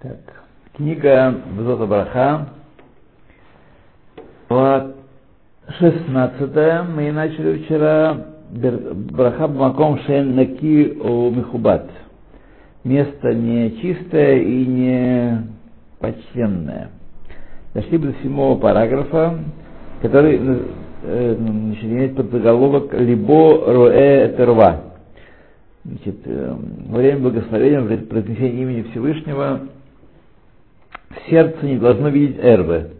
Так, книга Везот Абраха, глава 16. Мы начали вчера Браха Бмаком Шен Неки Михубат. Место не чистое и не почтенное. Дошли до 7 параграфа, который имеет подзаголовок «Либо Руэ Терва». Значит, во время благословения, во время произнесения имени Всевышнего, сердце не должно видеть эрвы.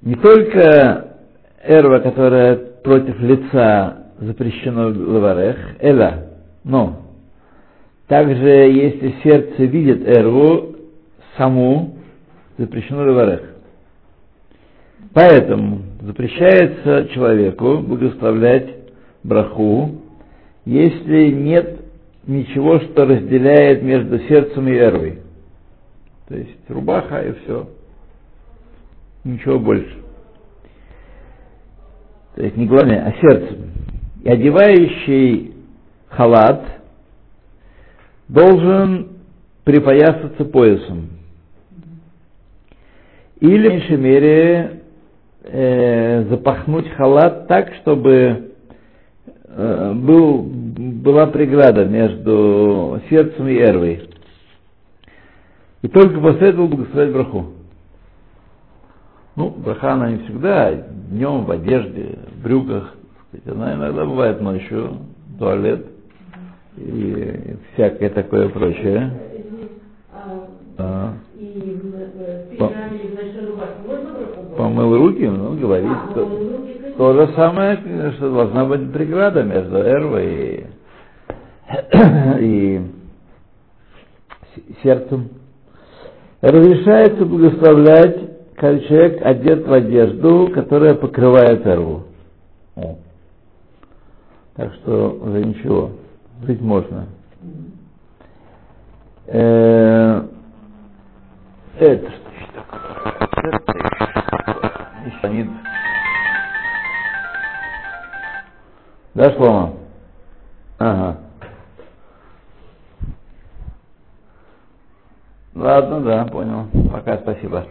Не только эрва, которая против лица запрещена в леварех, эла, но также если сердце видит эрву, саму запрещено леварех. Поэтому запрещается человеку благословлять браху, если нет ничего, что разделяет между сердцем и эрвой. То есть рубаха и все. Ничего больше. То есть не главное, а сердцем. И одевающий халат должен припоясаться поясом. Или, в меньшей мере, запахнуть халат так, чтобы была преграда между сердцем и эрвой. И только после этого благословлять браху. Ну, браха она не всегда, днем в одежде, в брюках, она иногда бывает ночью, туалет и всякое такое прочее. Помыл руки, ну, говорит, то же самое, что должна быть преграда между эрвой и сердцем. Разрешается благословлять, когда человек одет в одежду, которая покрывает эрву. Так что уже ничего, жить можно. Это что такое? Да, Шлама? Ага. Ладно, да, понял. Пока, спасибо.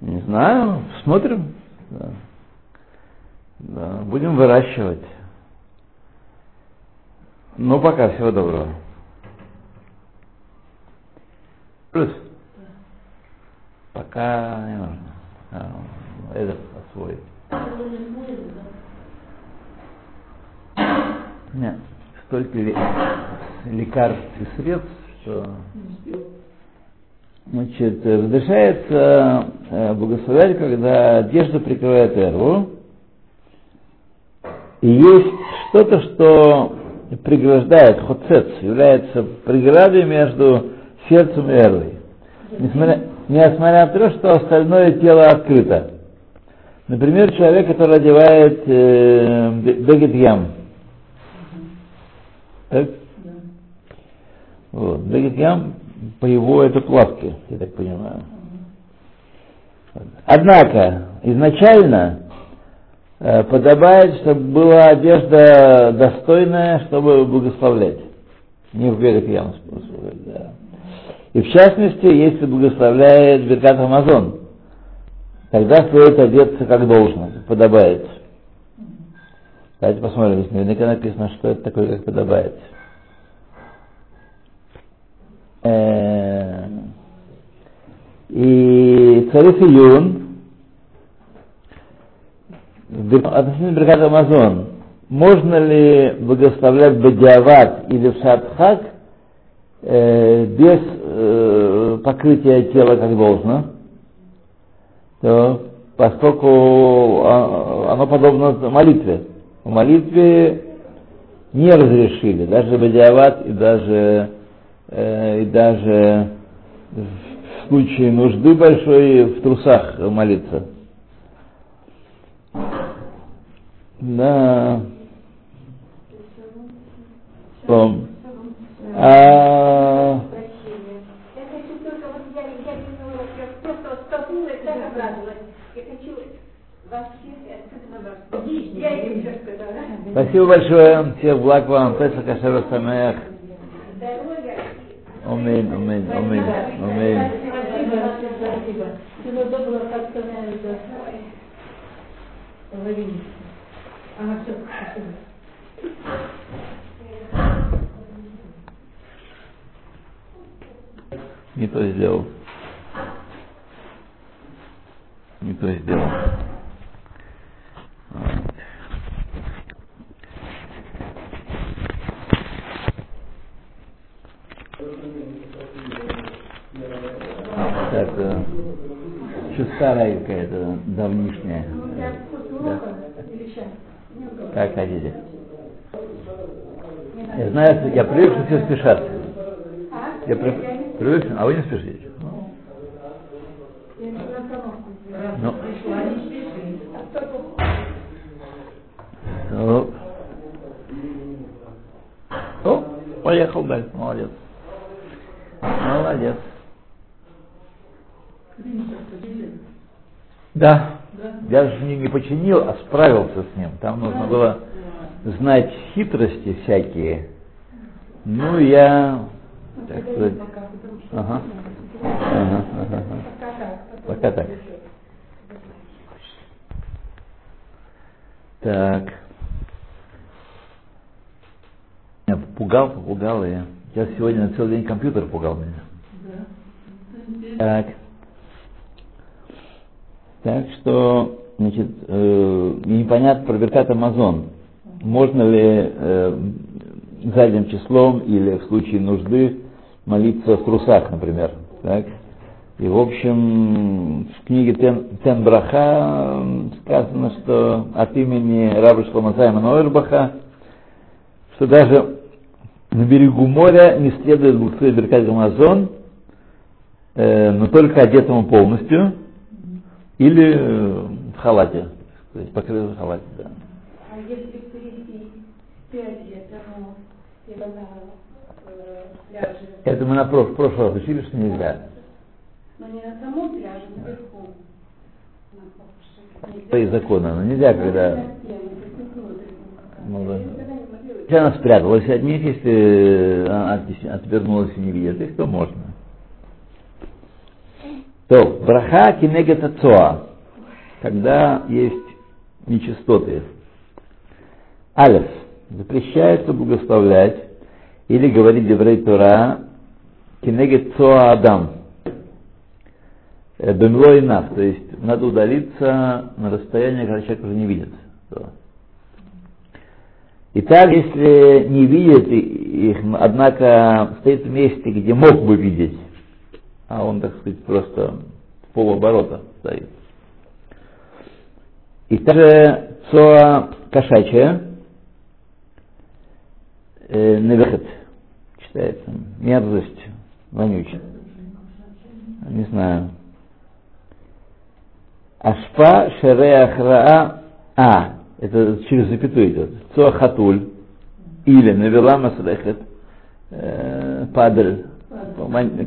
Не знаю, смотрим. Да. Да. Будем выращивать. Ну, пока, всего доброго. Плюс. Пока не нужно. Это освоить. Нет, столько лекарств и средств, что... Значит, разрешается благословлять, когда одежда прикрывает эрву, и есть что-то, что преграждает, хоцец, является преградой между сердцем и эрвой. Несмотря на то, что остальное тело открыто. Например, человек, который одевает бегет-ям. Так? Да. Вот, бегет-ям, по его это плавки, я так понимаю. Однако, изначально подобает, чтобы была одежда достойная, чтобы благословлять. Не в бегет-ям, да. И в частности, если благословляет Биркат Амазон, тогда стоит одеться как должно, как подобает. Давайте посмотрим, здесь наверняка написано, что это такое, как подобает. И цариф Июн относительно Биркат Амазон, можно ли благословлять бадиават или в шатхак без покрытия тела как должно, то, поскольку оно подобно молитве. В молитве не разрешили даже бадиават и даже в случае нужды большой в трусах молиться. Да. Том. Я хочу только вот спасибо большое. Всех благ вам. Песах кашер самех. Аминь, аминь, аминь, аминь. Спасибо. Всего доброго, как становится. Ловились. Ага, все, спасибо. Не то сделал. Не то сделал. Так, что старая какая-то, давнишняя. Да. Как хотите. Я знаю, я привык, что все спешат. Я привык, а вы не спешите. Ну. Ну. Ну, поехал дальше, молодец. Молодец. Да. Я же не починил, а справился с ним. Там нужно было знать хитрости всякие. Ну, я... Так сказать... Ага. Ага, ага. Пока так. Так. Меня попугал я. Я сегодня на целый день компьютер пугал меня. Так. Так что, значит, непонятно про Биркат Амазон. Можно ли задним числом или в случае нужды молиться в трусах, например. Так? И, в общем, в книге Тенбраха сказано, что от имени раба Шлама Сайма Нойербаха, что даже на берегу моря не следует буксовать Биркат Амазон, но только одетому полностью, или в халате, покрытый халате, да. А если перейти 5 лет тому, и вода пляже? Это мы на прошлый раз учили, что нельзя. Но не на самом пляже, наверху. Это из закона, но нельзя, когда... Если она спряталась от них, если она отвернулась и не видит их, то можно. То, браха кенегет ацоа, когда есть нечистоты. Алеф, запрещается благословлять или говорить деврей Тора кенегет цоа адам. Бемло и нав, то есть надо удалиться на расстояние, когда человек уже не видит. Итак, если не видит их, однако стоит в месте, где мог бы видеть, а он, так сказать, просто в полуоборота стоит. И также цоа кошачья, навехет, читается, мерзость вонючая. Не знаю. Ашпа шереах раа, а, это через запятую идет, цоа хатуль, или навела масрехет, падаль,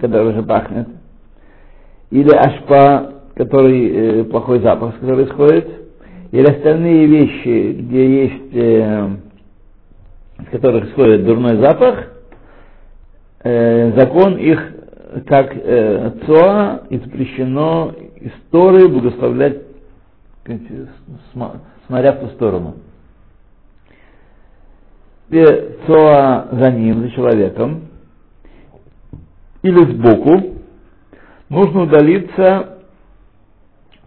когда уже пахнет, или ашпа, который плохой запах, который исходит, или остальные вещи, где есть, из которых исходит дурной запах, закон их как цоа, и запрещено из Торы благословлять, смотря в ту сторону. И цоа за ним, за человеком, или сбоку, нужно удалиться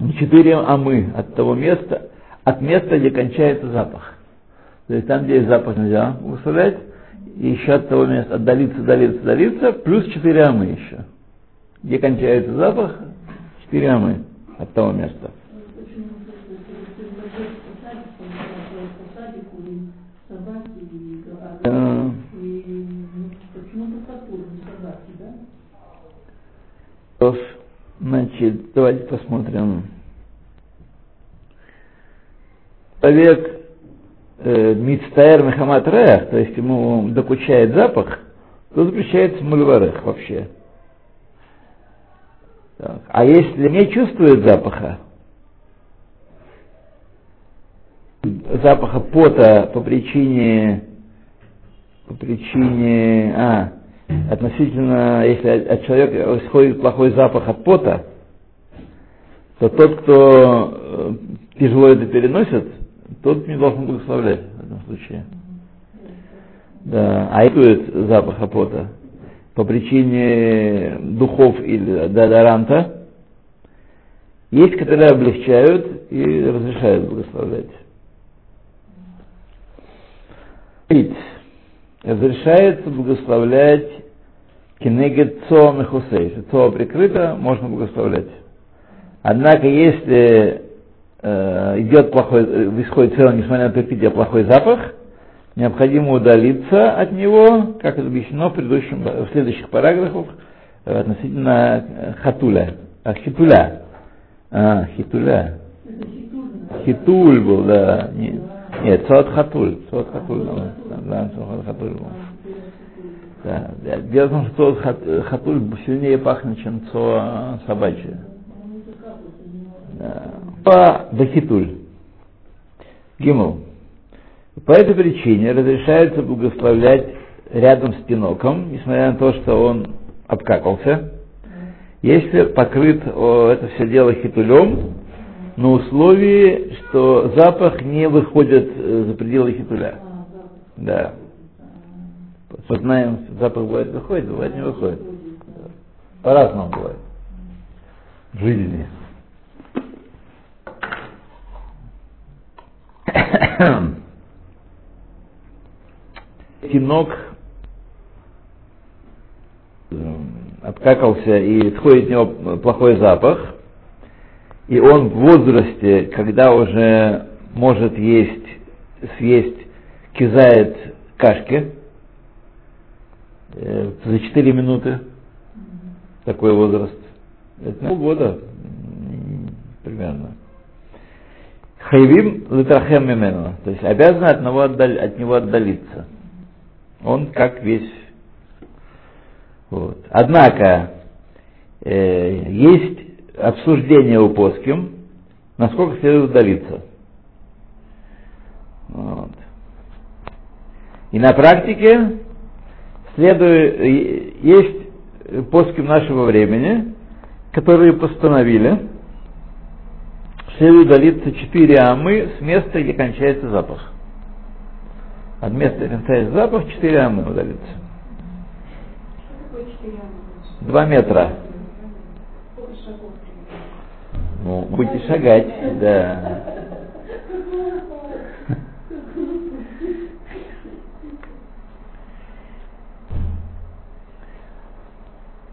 на 4 амы от того места, от места, где кончается запах. То есть там, где есть запах, нельзя выставлять, и еще от того места отдалиться, отдалиться, отдалиться, плюс 4 амы еще. Где кончается запах, 4 амы от того места. Значит, давайте посмотрим. Человек мицтаэр мехамат реах, то есть ему докучает запах, то запрещается мульварех вообще. Так. А если не чувствует запаха, запаха пота по причине относительно, если от человека исходит плохой запах от пота, то тот, кто тяжело это переносит, тот не должен благословлять в этом случае. Да, а идует запах от пота по причине духов или дезодоранта, есть, которые облегчают и разрешают благословлять. Разрешается благословлять кенегет цоа мехусей. Если цоа прикрыто, можно благословлять. Однако, если идет плохой, исходит целом, несмотря на перпитие, плохой запах, необходимо удалиться от него, как это объяснено в следующих параграфах относительно хитуля. Хитуль был, да. Нет, цоат хатуль был. Да. Дело в том, что цоат хатуль сильнее пахнет, чем цоа собачья. Да. Хитуль. Гимл. По этой причине разрешается благословлять рядом с пиноком, несмотря на то, что он обкакался, если покрыт это все дело хитулем, на условии, что запах не выходит за пределы хитуля. Да. Мы знаем, запах бывает выходит, бывает не выходит. По-разному бывает. В жизни. Тинок обкакался и исходит от него плохой запах, и он в возрасте, когда уже может съесть кизает кашки за 4 минуты, такой возраст, это полгода примерно. Хайвим литрахем мимену, то есть обязаны от него отдалиться. Он как весь. Вот. Однако есть обсуждение у поским, насколько следует удалиться. Вот. И на практике есть поским нашего времени, которые постановили, следует удалиться 4 амы с места, где кончается запах. От места, где кончается запах, 4 амы удалиться. 2 метра. Ну, будете шагать, да.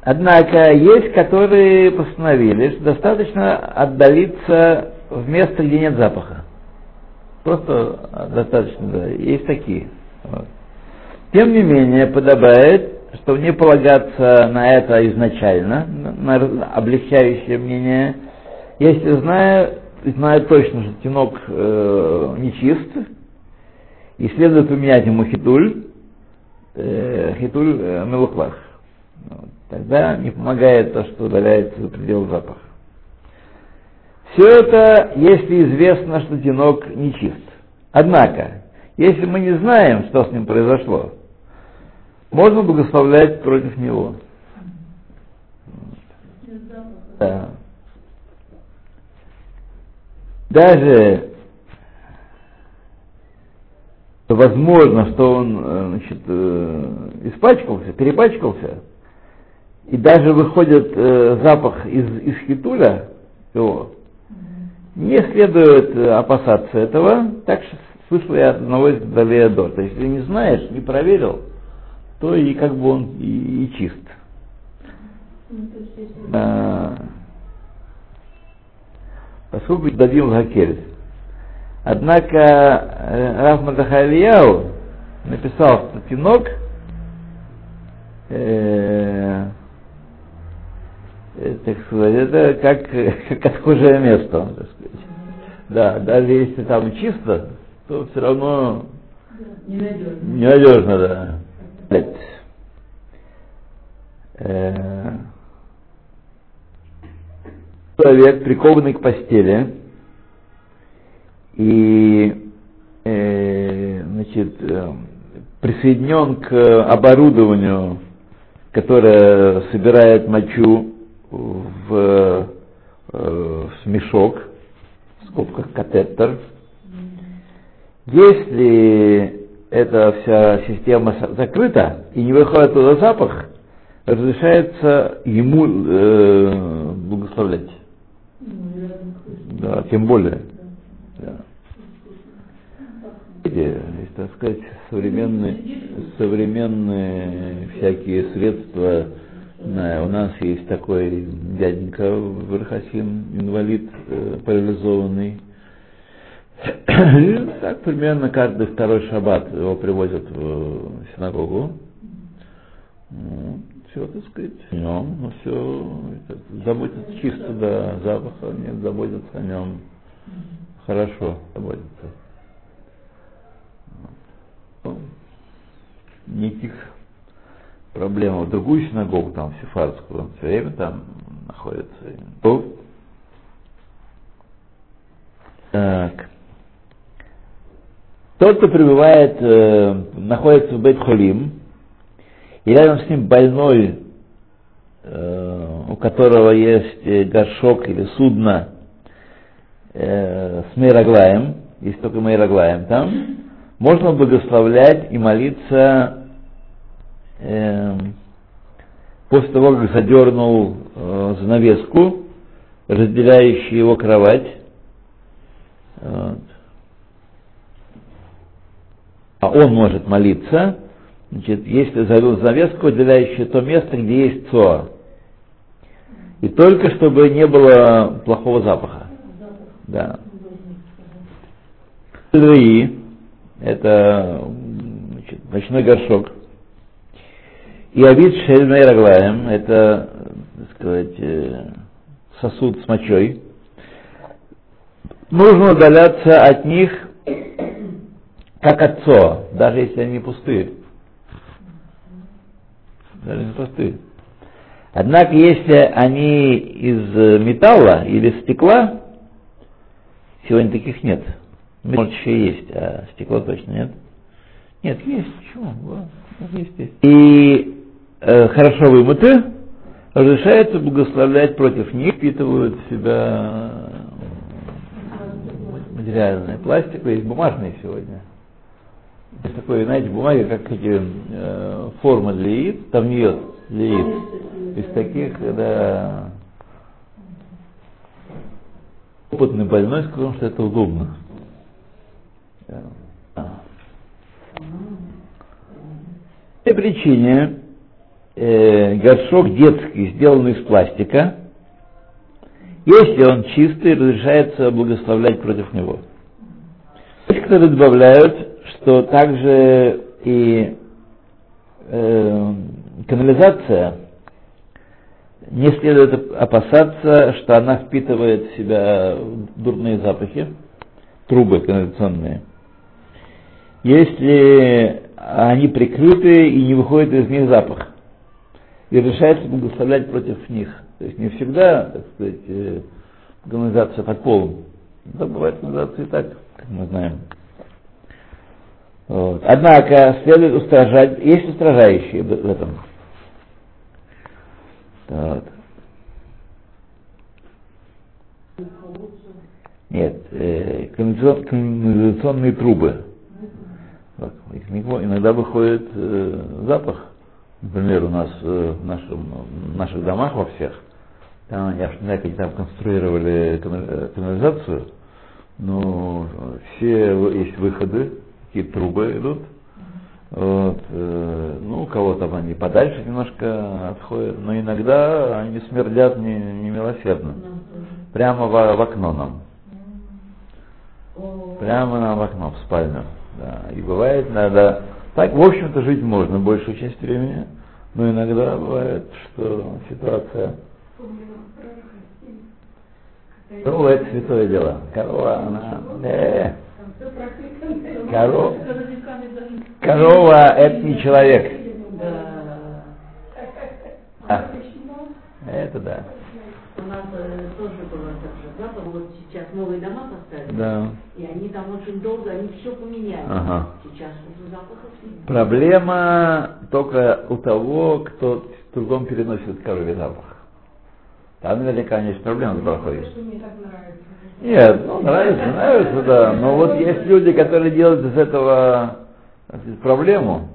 Однако есть, которые постановили, что достаточно отдалиться в место, где нет запаха. Просто достаточно, да, есть такие. Вот. Тем не менее, подобает, чтобы не полагаться на это изначально, на облегчающее мнение. Если знаю точно, что тинок нечист, и следует поменять ему хитуль мелуклах. Вот. Тогда не помогает то, что удаляется за пределы запаха. Все это, если известно, что тинок нечист. Однако, если мы не знаем, что с ним произошло, можно благословлять против него. Да. Даже возможно, что он, значит, перепачкался, и даже выходит запах из хитуля его, не следует опасаться этого. Так что слышал я одного из Дудей Доль. То есть, если не знаешь, не проверил, то и как бы он и чист. Поскольку дадим лахакель. Однако Рахмадах Ильяв написал, что тинок так сказать, это как отхожее место, так сказать. Да, даже если там чисто, то все равно ненадежно, да. Человек, прикованный к постели, и присоединен к оборудованию которая собирает мочу в мешок, в скобках катетер. Если эта вся система закрыта и не выходит туда запах, разрешается ему благословлять. Да, тем более. Да. Так сказать, современные всякие средства. Да, у нас есть такой дяденька Верхасим, инвалид, парализованный. Так примерно каждый второй шаббат его привозят в синагогу. Ну, все, так сказать, о нем, ну, все, заботятся чисто до запаха, нет, заботятся о нем. Хорошо заботятся. Никаких проблем. В другую синагогу, там, в Сифарску, он все время там находится. Так. Тот, кто пребывает, находится в Бейт-Холим, и рядом с ним больной, у которого есть горшок или судно с Мей-Раглаем, есть только Мей-Раглаем там, можно благословлять и молиться после того, как задернул занавеску, разделяющую его кровать. Вот. А он может молиться, значит, если задернул занавеску, разделяющую то место, где есть цоа. И только чтобы не было плохого запаха. Да. Это, значит, ночной горшок. И авид шель Мей-Раглаем, это, так сказать, сосуд с мочой. Нужно удаляться от них, как от цоа, даже если они пустые. Даже не пустые. Однако, если они из металла или стекла, сегодня таких нет. Может, еще есть, а стекло точно нет. Нет, есть, почему? Есть. И хорошо вымыты, разрешается благословлять против них, впитывают в себя материальные пластик, есть бумажные сегодня. Есть такое, знаете, бумага, как эти формы для яиц, там нет для яиц. Из таких, когда опытный больной сказал, что это удобно. По этой причине горшок детский, сделанный из пластика, если он чистый, разрешается благословлять против него. Некоторые добавляют, что также и канализация, не следует опасаться, что она впитывает в себя дурные запахи, трубы канализационные. Если они прикрыты и не выходит из них запах. И решается благословлять против них. То есть не всегда, так сказать, канализация под полом. Да, бывает канализация и так, как мы знаем. Вот. Однако следует устражать, есть устражающие в этом. Вот. Нет, канализационные трубы. Из него иногда выходит запах. Например, у нас в наших домах во всех, там, я не знаю, как они там конструировали канализацию, но все есть выходы, такие трубы идут. Вот, ну, у кого-то они подальше немножко отходят, но иногда они смердят немилосердно. Прямо в окно нам. Прямо нам в окно, в спальню. Да, и бывает иногда, так в общем-то жить можно большую часть времени, но иногда бывает, что ситуация... Корова — это святое дело. Корова, она... Корова — это не человек. Это да. нас тоже было так же, да, вот сейчас новые дома поставили, да. И они там очень долго, они все поменяли. Ага. Сейчас уже запахов нет. Проблема только у того, кто трудом переносит коровий запах. Там наверняка есть проблема с брахой. Нет, ну нравится, да. Но вот есть люди, которые делают из этого проблему.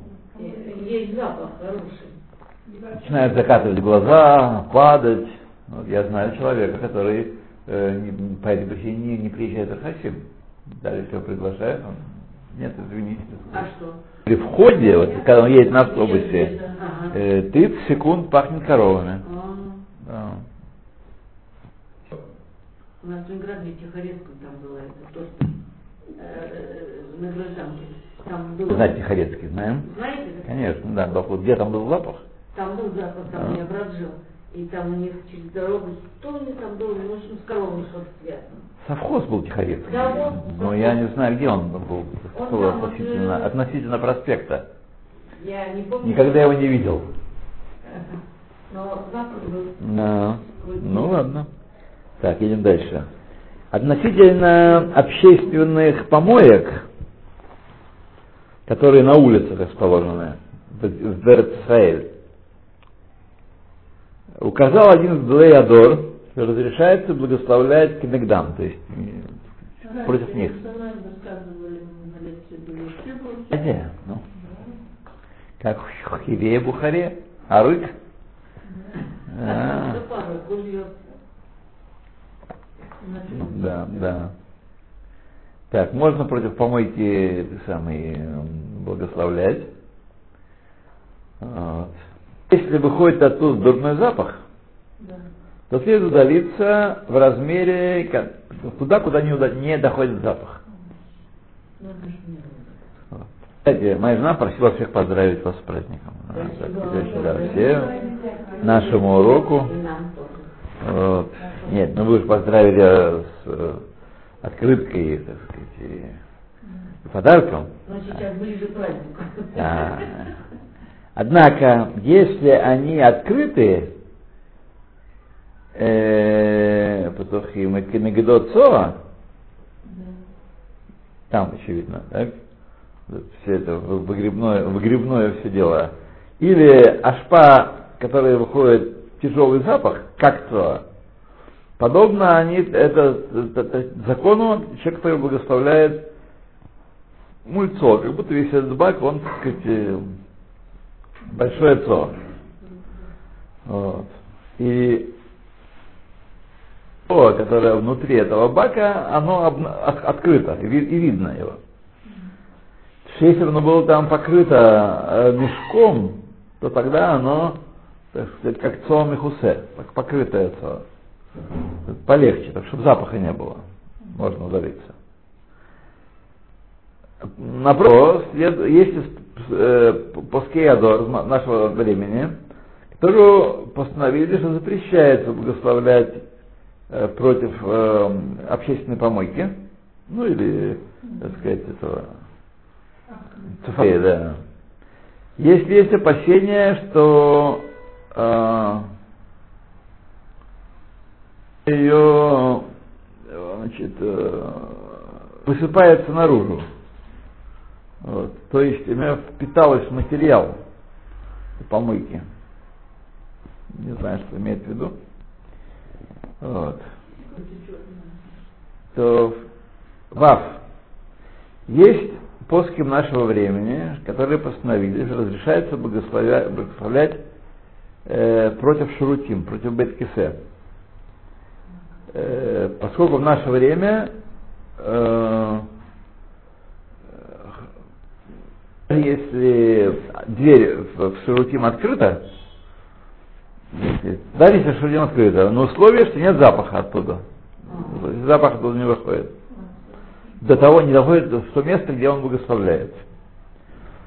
Есть запах хороший. Начинают закатывать глаза, падать. Вот я знаю человека, который по этой причине не приезжает в Верхасим. Дальше все приглашают, он... Нет, извините. А что? При входе, вот, когда он едет на автобусе, 30 секунд пахнет коровами. Да. У нас в Ленинграде, Тихорецком там было это, тоже на Гражданке. Знаете, Тихорецкий, знаем? Знаете? Конечно, да. Где там был запах? Там был запах, там я брат жил. И там у них через дорогу, что у них там было, в общем, с коровами что-то связано. Совхоз был Тихорецкий. Да, но я не знаю, где он был, относительно проспекта. Я не помню. Никогда его не видел. Но запах был. Да. Ну ладно. Так, едем дальше. Относительно общественных помоек, которые на улицах расположены, в Дерцейль, указал один из Дуэйадор, что разрешается благословлять кенегдам, то есть против них. Ну, как в Хивее, Бухаре, Арык. Да. Так, можно против помойки благословлять. Вот. Если выходит оттуда дурной запах, да, то следует удалиться в размере туда, куда не доходит запах. Вот. Кстати, моя жена просила всех поздравить вас с праздником. Все нашему уроку. Вот. Нет, ну вы же поздравили с открыткой, так сказать, и подарком. Но сейчас ближе к празднику. Да. Однако, если они открыты, там очевидно, так? Все это выгребное все дело. Или ашпа, которая выходит тяжелый запах, как-то, подобно они это закону, человек, который благословляет мульцо, как будто весь этот бак, он, так сказать, большое цо. Вот. И то, которое внутри этого бака, оно открыто, и видно его. Если оно было там покрыто мешком, то тогда оно, так сказать, как цо мехусе, покрытое цо. Полегче, так чтобы запаха не было. Можно удалиться. Напротив, если Поскеядор нашего времени, которого постановили, что запрещается благословлять против общественной помойки, ну или, так сказать, этого цифрея, да. Если есть опасения, что ее, значит, высыпается наружу. Вот. То есть у меня впиталось материал помойки. Не знаю, что имеет в виду. Вот. То вав. Есть поски нашего времени, которые постановили, что разрешается благословлять против Шерутим, против Бет-Кесе. Поскольку в наше время если дверь в Шерутим открыта, да, если Шерутим открыта, но условие, что нет запаха оттуда. Запах оттуда не выходит. До того не доходит в то место, где он благословляет.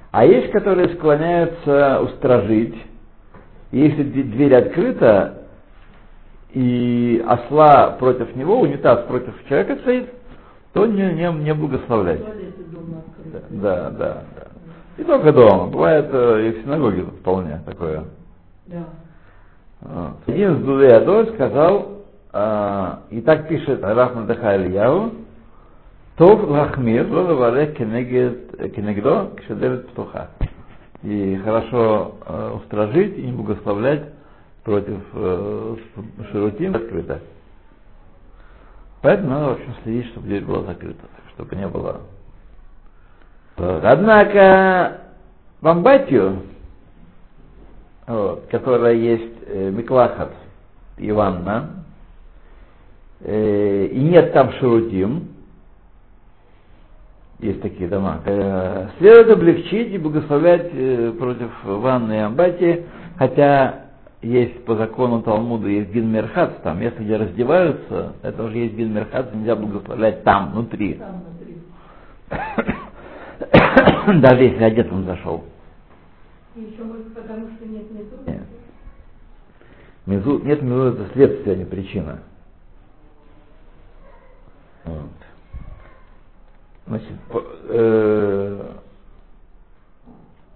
А есть, которые склоняются устражить. И если дверь открыта, и осла против него, унитаз против человека стоит, то не благословлять. Да. Не только дома, бывает и в синагоге вполне такое. Да. Вот. Один из Дудей Доль сказал, И так пишет Рахмадах Ильяв, «Тов лахмир ло левалех кенегдо кшедерет птуха». И хорошо устражить и не благословлять против Шерутим открыто. Поэтому надо, в общем, следить, чтобы дверь была закрыта, чтобы не было. Однако в Амбатию, вот, которая есть Миклахад и ванна, и нет там Шерутим, есть такие дома, следует облегчить и благословлять против ванны и Амбатии, хотя есть по закону Талмуда есть Бин Мирхад, там, если где раздеваются, это уже есть Бин Мирхад, нельзя благословлять там, внутри. Там, внутри. Даже если одетым зашел. И еще может потому, что нет мизу? Нет. Нет мизу, это следствие, а не причина. Вот. Значит,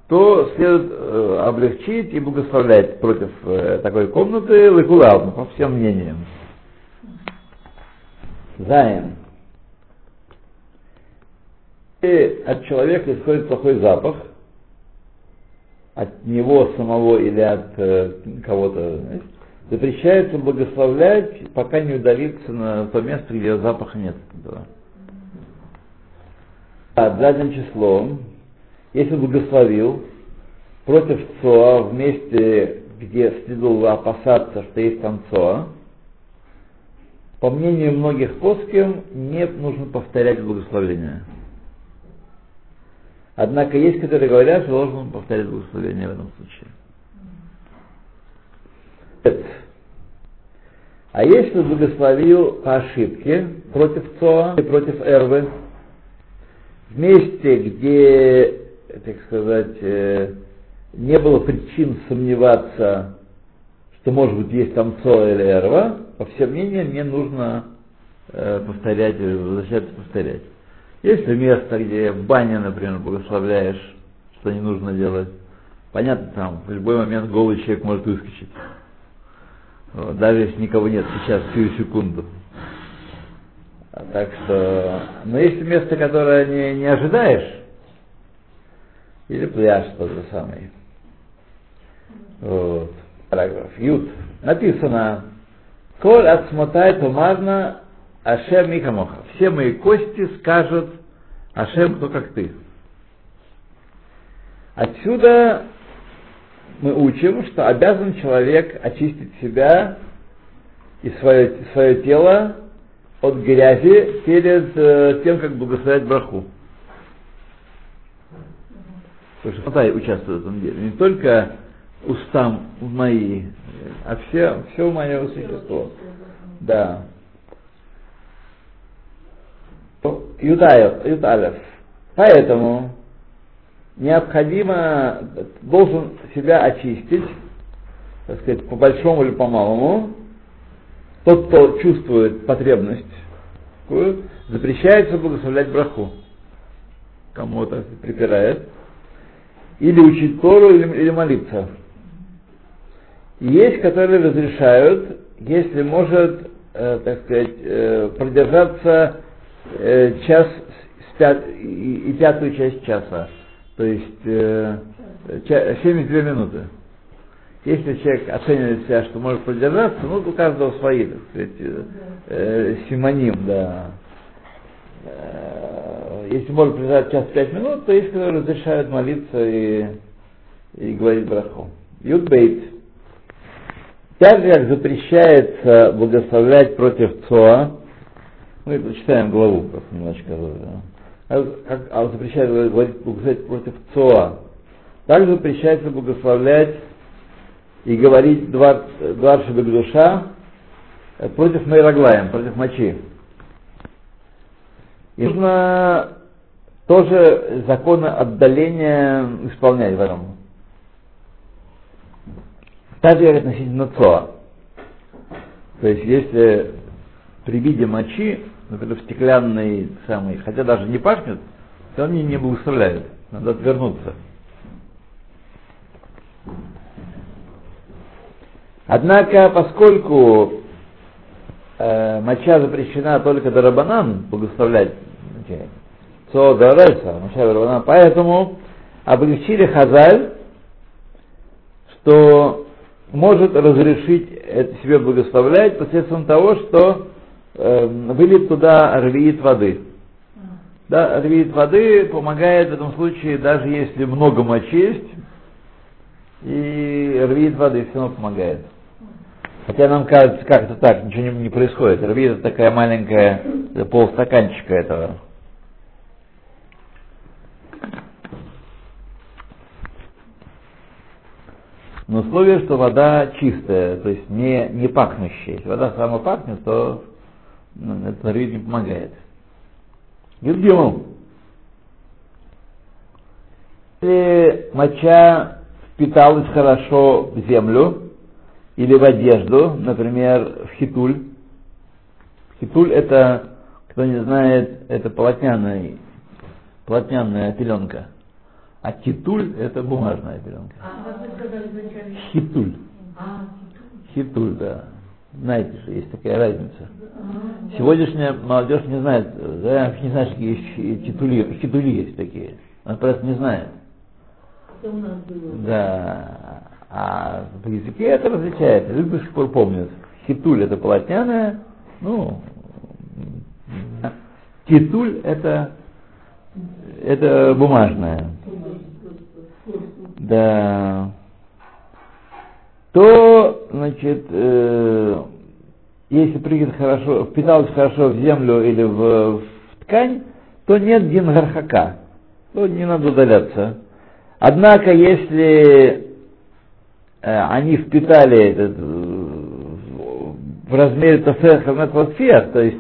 то следует облегчить и благословлять против такой комнаты лыкулавну, по всем мнениям. Зайн. И от человека исходит плохой запах, от него самого или от кого-то, запрещается благословлять, пока не удалится на то место, где запаха нет. Задним числом, если благословил против Цоа в месте, где следовало опасаться, что есть там Цоа, по мнению многих поским, не нужно повторять благословение. Однако есть, которые говорят, что должен повторять благословение в этом случае. Нет. А если благословил по ошибке против Цоа и против Эрвы, в месте, где, так сказать, не было причин сомневаться, что, может быть, есть там Цоа или Эрва, по всем мнениям, мне нужно повторять, возвращаться повторять. Если место, где в бане, например, благословляешь, что не нужно делать, понятно, там в любой момент голый человек может выскочить. Вот, даже если никого нет сейчас, всю секунду. Так что, но есть место, которое не ожидаешь, или пляж тот же самый. Вот. Параграф. Ют. Написано: «Коль отсмотает умазна Ашем Микамоха». Все мои кости скажут Ашем, кто как ты. Отсюда мы учим, что обязан человек очистить себя и свое тело от грязи перед тем, как благословлять браху. Потому что Матай участвует в этом деле. Не только уста мои, а все мое существо. Да. Юталев. Поэтому необходимо, должен себя очистить, так сказать, по большому или по малому. Тот, кто чувствует потребность, запрещается благословлять браху. Кому-то припирает. Или учить Тору, или молиться. И есть, которые разрешают, если может, так сказать, продержаться час и пятую часть часа. То есть 72 минуты. Если человек оценивает себя, что может продержаться, ну, у каждого свои, так сказать, симоним, да. Если может продержать час-пять минут, то есть, когда разрешают молиться и говорить браху. Ютбейт. Так как запрещается благословлять против Цоа, мы читаем главу, как немножечко, а запрещается благословлять против Цоа, также запрещается благословлять и говорить два шебек душа против Мей-Раглаем, против мочи. И нужно тоже законы отдаления исполнять в этом. Так же относительно Цоа. То есть, если при виде мочи, например, в стеклянной самой, хотя даже не пахнет, то они не благословляют. Надо отвернуться. Однако, поскольку моча запрещена только дерабанан благословлять начальник. Цо гарайса, моча дерабанан. Поэтому облегчили Хазаль, что может разрешить себе благословлять посредством того, что вылит туда рвиит воды. Да, рвиит воды помогает в этом случае, даже если много мочи есть, и рвиит воды все равно помогает. Хотя нам кажется, как это так, ничего не происходит. Рвиит это такая маленькая, полстаканчика этого. Но условие, что вода чистая, то есть не пахнущая. Если вода сама пахнет, то это рвиит не помогает. Гильдиум. Если моча впиталась хорошо в землю или в одежду, например, в хитуль. Хитуль это, кто не знает, это полотняная пеленка. А хитуль это бумажная пеленка. Хитуль. Хитуль, да. Знаете же, есть такая разница. Сегодняшняя молодежь не знает, да, не знает, что есть хитули, хитули есть такие. Она просто не знает. Это у нас было. Да. А по языке это различается. Люди до сих пор помнят. Хитуль это полотняная, хитуль это бумажная. Да. То, значит, если прыгает хорошо, впиталась хорошо в землю или в ткань, то нет дин гархака, то не надо удаляться. Однако, если они впитали в размере тофер, то есть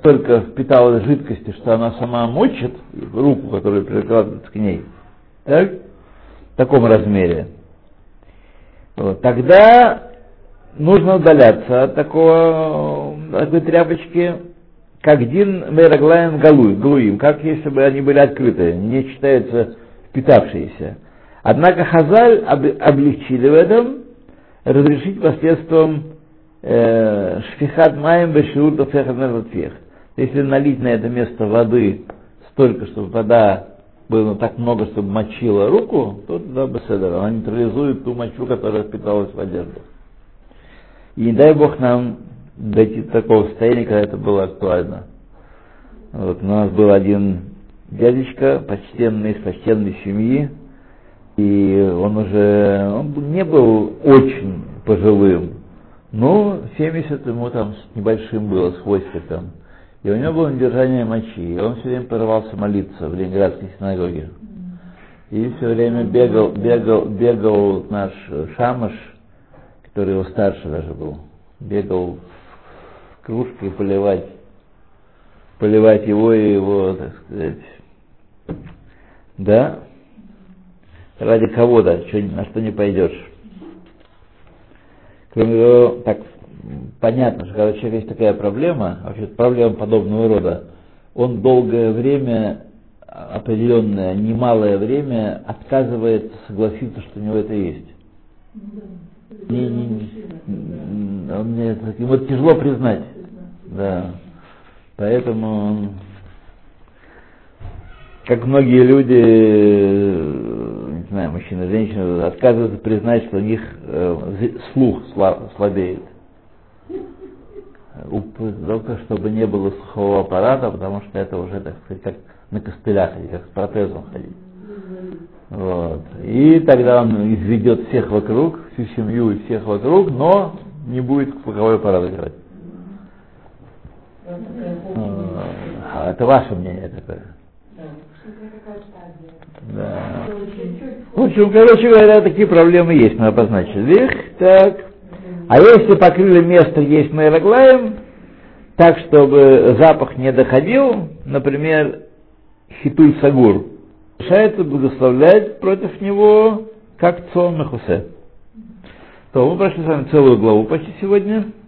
столько впиталось жидкости, что она сама мочит руку, которая прикладывается к ней, так? В таком размере. Вот. Тогда нужно удаляться от такой тряпочки, как дин Мей-Раглаем галуим, как если бы они были открыты, не считаются впитавшиеся. Однако Хазаль облегчили в этом разрешить посредством шфихат маем бешиур тофех мертвых. Если налить на это место воды столько, чтобы вода было так много, чтобы мочила руку, то тогда беседер, она нейтрализует ту мочу, которая впиталась в одежду. И не дай Бог нам дойти до такого состояния, когда это было актуально. Вот, у нас был один дядечка, почтенный, из почтенной семьи, и он не был очень пожилым, но 70 ему там с небольшим было, с хвостиком. И у него было недержание мочи, и он все время порывался молиться в Ленинградской синагоге. И все время бегал наш Шамаш, который его старше даже был, бегал кружкой поливать его и его, так сказать, да? Ради кого-то, на что не пойдешь. Кроме того, так, понятно, что когда у человека есть такая проблема, вообще проблема подобного рода, он долгое время, определенное, немалое время, отказывается согласиться, что у него это есть. Ему это тяжело признать. Да. Поэтому он, как многие люди, не знаю, мужчины, женщины, отказываются признать, что у них слух слабеет. Только чтобы не было сухого аппарата, потому что это уже, так сказать, как на костылях, как с протезом ходить. Вот. И тогда он изведет всех вокруг, всю семью и всех вокруг, но не будет слуховой аппарат играть. Это ваше мнение такое. Да. В общем, короче говоря, такие проблемы есть, мы обозначили их. Так. А если покрыли место есть Мей-Раглаем, так, чтобы запах не доходил, например, хитуль сагур, решается благословлять против него, как цо мехусе. То мы прошли с вами целую главу почти сегодня.